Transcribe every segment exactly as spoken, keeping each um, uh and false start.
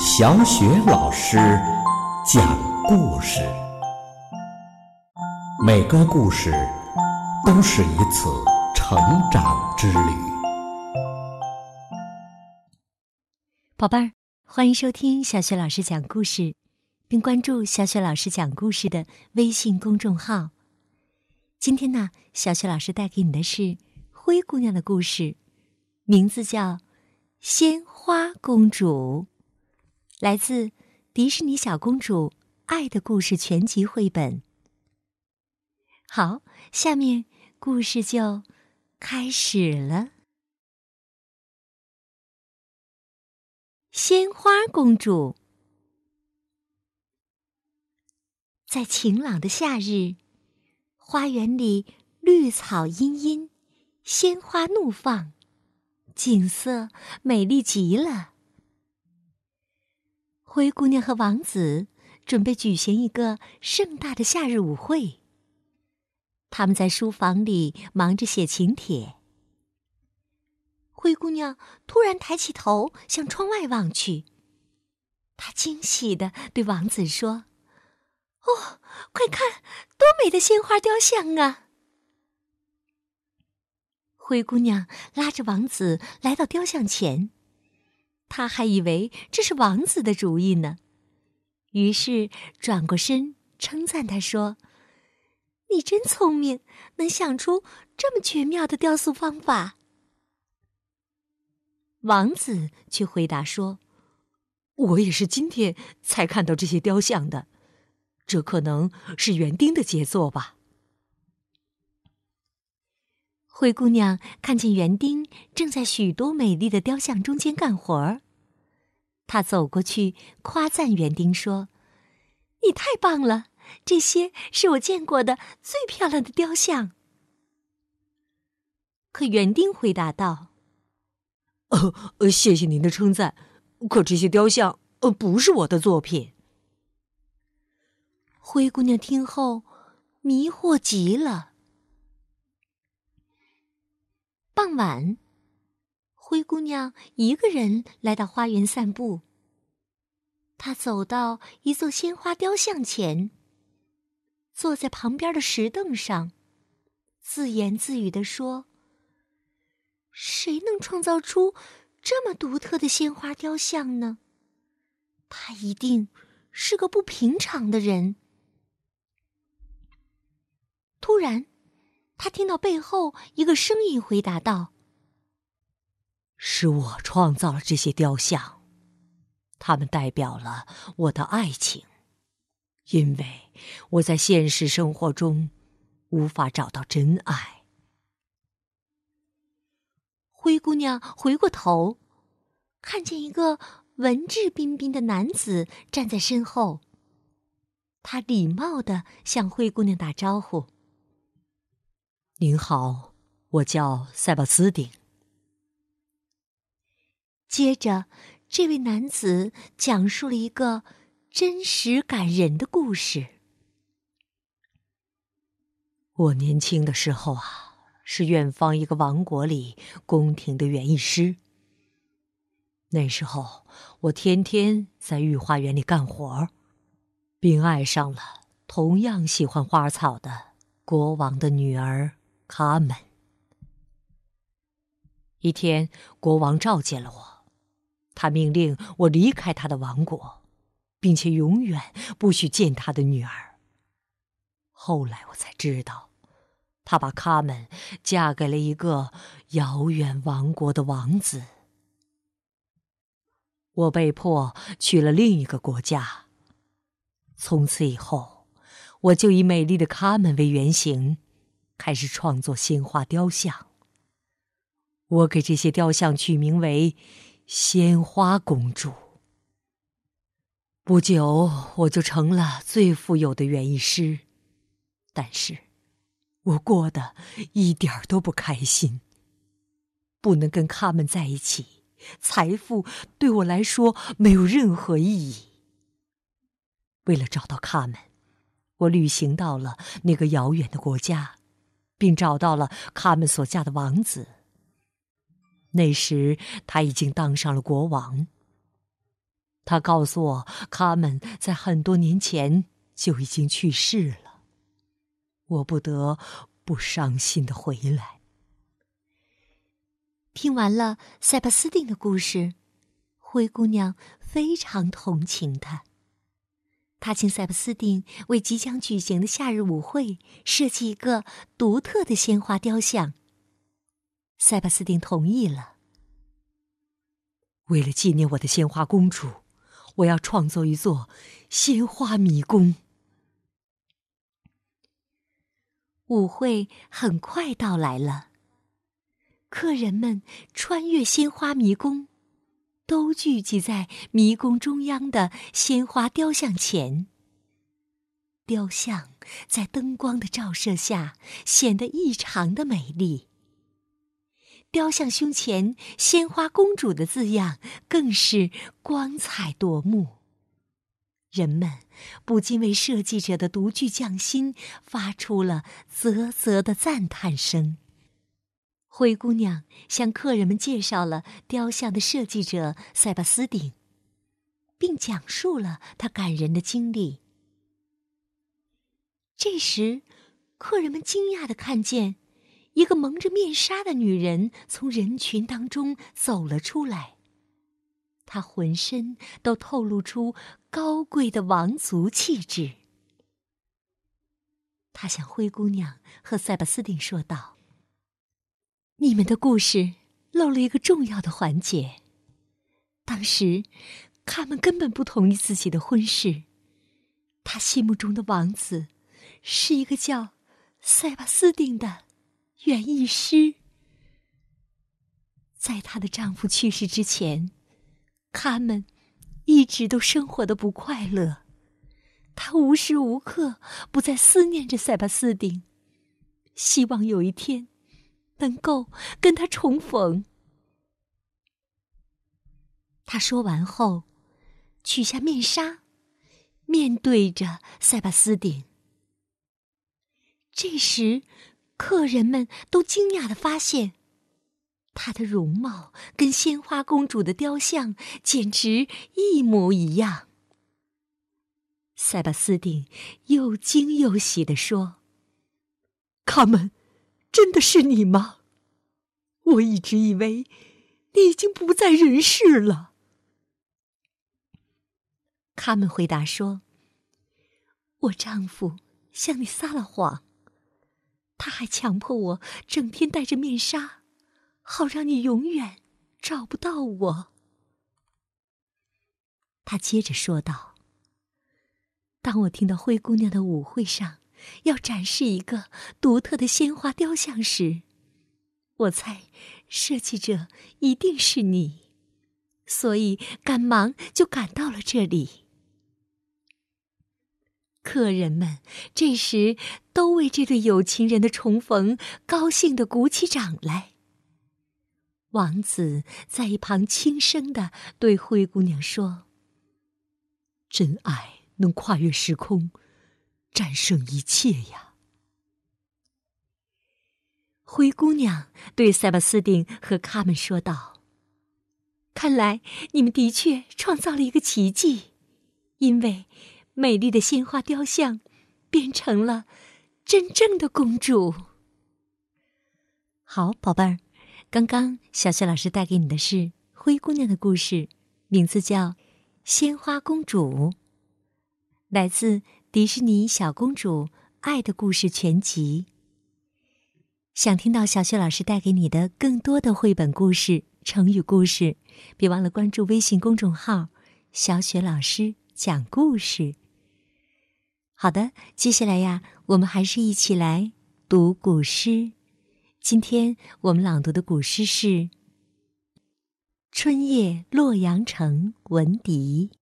小雪老师讲故事，每个故事都是一次成长之旅。宝贝儿，欢迎收听小雪老师讲故事，并关注小雪老师讲故事的微信公众号。今天呢，小雪老师带给你的是灰姑娘的故事，名字叫鲜花公主，来自迪士尼小公主爱的故事全集绘本。好，下面故事就开始了。鲜花公主。在晴朗的夏日，花园里绿草茵茵，鲜花怒放，景色美丽极了。灰姑娘和王子准备举行一个盛大的夏日舞会。他们在书房里忙着写请帖。灰姑娘突然抬起头向窗外望去，她惊喜地对王子说：“哦，快看，多美的鲜花雕像啊！”灰姑娘拉着王子来到雕像前。他还以为这是王子的主意呢，于是转过身称赞他说：“你真聪明，能想出这么绝妙的雕塑方法。”王子却回答说：“我也是今天才看到这些雕像的，这可能是园丁的杰作吧。”灰姑娘看见园丁正在许多美丽的雕像中间干活儿，她走过去夸赞园丁说：“你太棒了，这些是我见过的最漂亮的雕像。”可园丁回答道：“哦，谢谢您的称赞，可这些雕像呃不是我的作品。”灰姑娘听后迷惑极了。傍晚，灰姑娘一个人来到花园散步。她走到一座鲜花雕像前，坐在旁边的石凳上，自言自语地说：“谁能创造出这么独特的鲜花雕像呢？她一定是个不平常的人。”突然，他听到背后一个声音回答道：“是我创造了这些雕像，它们代表了我的爱情，因为我在现实生活中无法找到真爱。”灰姑娘回过头，看见一个文质彬彬的男子站在身后，他礼貌地向灰姑娘打招呼：“您好，我叫塞巴斯丁。”接着，这位男子讲述了一个真实感人的故事。“我年轻的时候啊，是远方一个王国里宫廷的园艺师。那时候，我天天在御花园里干活，并爱上了同样喜欢花草的国王的女儿卡门。一天，国王召见了我，他命令我离开他的王国，并且永远不许见他的女儿。后来我才知道，他把卡门嫁给了一个遥远王国的王子。我被迫去了另一个国家，从此以后，我就以美丽的卡门为原型，开始创作鲜花雕像。我给这些雕像取名为鲜花公主。不久，我就成了最富有的园艺师，但是我过得一点都不开心。不能跟他们在一起，财富对我来说没有任何意义。为了找到他们，我旅行到了那个遥远的国家，并找到了卡门所嫁的王子。那时他已经当上了国王。他告诉我，他们在很多年前就已经去世了。我不得不伤心地回来。听完了塞巴斯汀的故事，灰姑娘非常同情他。她请塞巴斯汀为即将举行的夏日舞会设计一个独特的鲜花雕像。塞巴斯汀同意了。为了纪念我的鲜花公主，我要创作一座鲜花迷宫。舞会很快到来了，客人们穿越鲜花迷宫，都聚集在迷宫中央的鲜花雕像前。雕像在灯光的照射下显得异常的美丽。雕像胸前“鲜花公主”的字样更是光彩夺目。人们不禁为设计者的独具匠心发出了啧啧的赞叹声。灰姑娘向客人们介绍了雕像的设计者塞巴斯汀，并讲述了他感人的经历。这时，客人们惊讶地看见一个蒙着面纱的女人从人群当中走了出来，她浑身都透露出高贵的王族气质。她向灰姑娘和塞巴斯汀说道：你们的故事漏了一个重要的环节。当时，他们根本不同意自己的婚事。他心目中的王子是一个叫塞巴斯汀的园艺师。在她的丈夫去世之前，他们一直都生活得不快乐。她无时无刻不在思念着塞巴斯汀，希望有一天能够跟他重逢。他说完后，取下面纱，面对着塞巴斯汀。这时，客人们都惊讶地发现，她的容貌跟鲜花公主的雕像简直一模一样。塞巴斯汀又惊又喜地说：他们真的是你吗？我一直以为你已经不在人世了。他们回答说：我丈夫向你撒了谎，他还强迫我整天戴着面纱，好让你永远找不到我。他接着说道：当我听到灰姑娘的舞会上要展示一个独特的鲜花雕像时，我猜设计者一定是你，所以赶忙就赶到了这里。客人们这时都为这对有情人的重逢高兴地鼓起掌来。王子在一旁轻声地对灰姑娘说：真爱能跨越时空，战胜一切呀。灰姑娘对塞巴斯汀和他们说道：看来你们的确创造了一个奇迹，因为美丽的鲜花雕像变成了真正的公主。好，宝贝儿，刚刚小雪老师带给你的是灰姑娘的故事，名字叫《鲜花公主》，来自迪士尼小公主爱的故事全集。想听到小雪老师带给你的更多的绘本故事、成语故事，别忘了关注微信公众号小雪老师讲故事。好的，接下来呀，我们还是一起来读古诗。今天我们朗读的古诗是《春夜洛阳城》，文迪。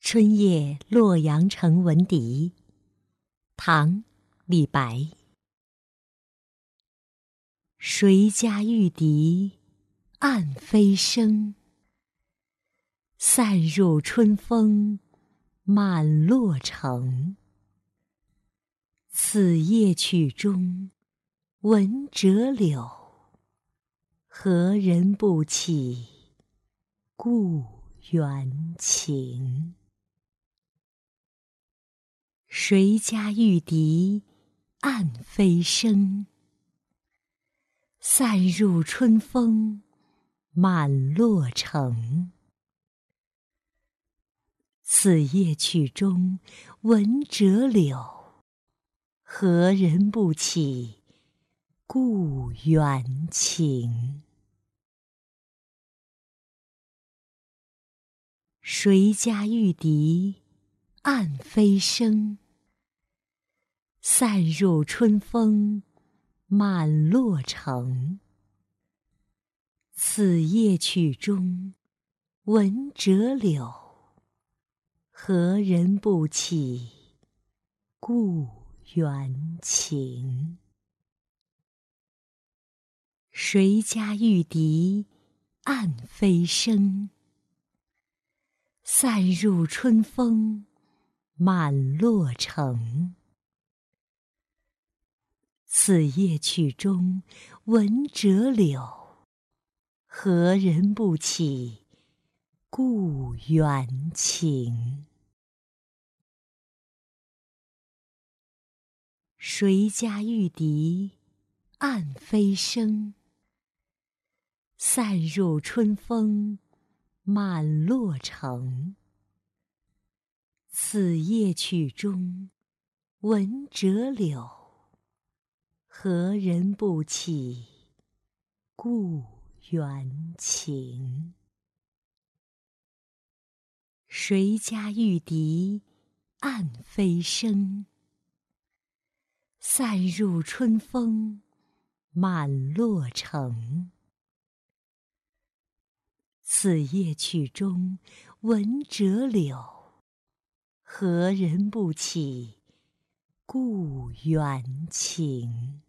春夜洛阳城闻笛，唐·李白。谁家玉笛暗飞声，散入春风满洛城。此夜曲中闻折柳，何人不起故园情？谁家玉笛暗飞声，散入春风满洛城。此夜曲中闻折柳，何人不起故园情？谁家玉笛暗飞声，散入春风满洛城。此夜曲中闻折柳，何人不起故园情？谁家玉笛暗飞声，散入春风满洛城。此夜曲中闻折柳，何人不起故园情？谁家玉笛暗飞声，散入春风满洛城。此夜曲中闻折柳，何人不起故园情？谁家玉笛暗飞声，散入春风满洛城。此夜曲中闻折柳，何人不起故园情？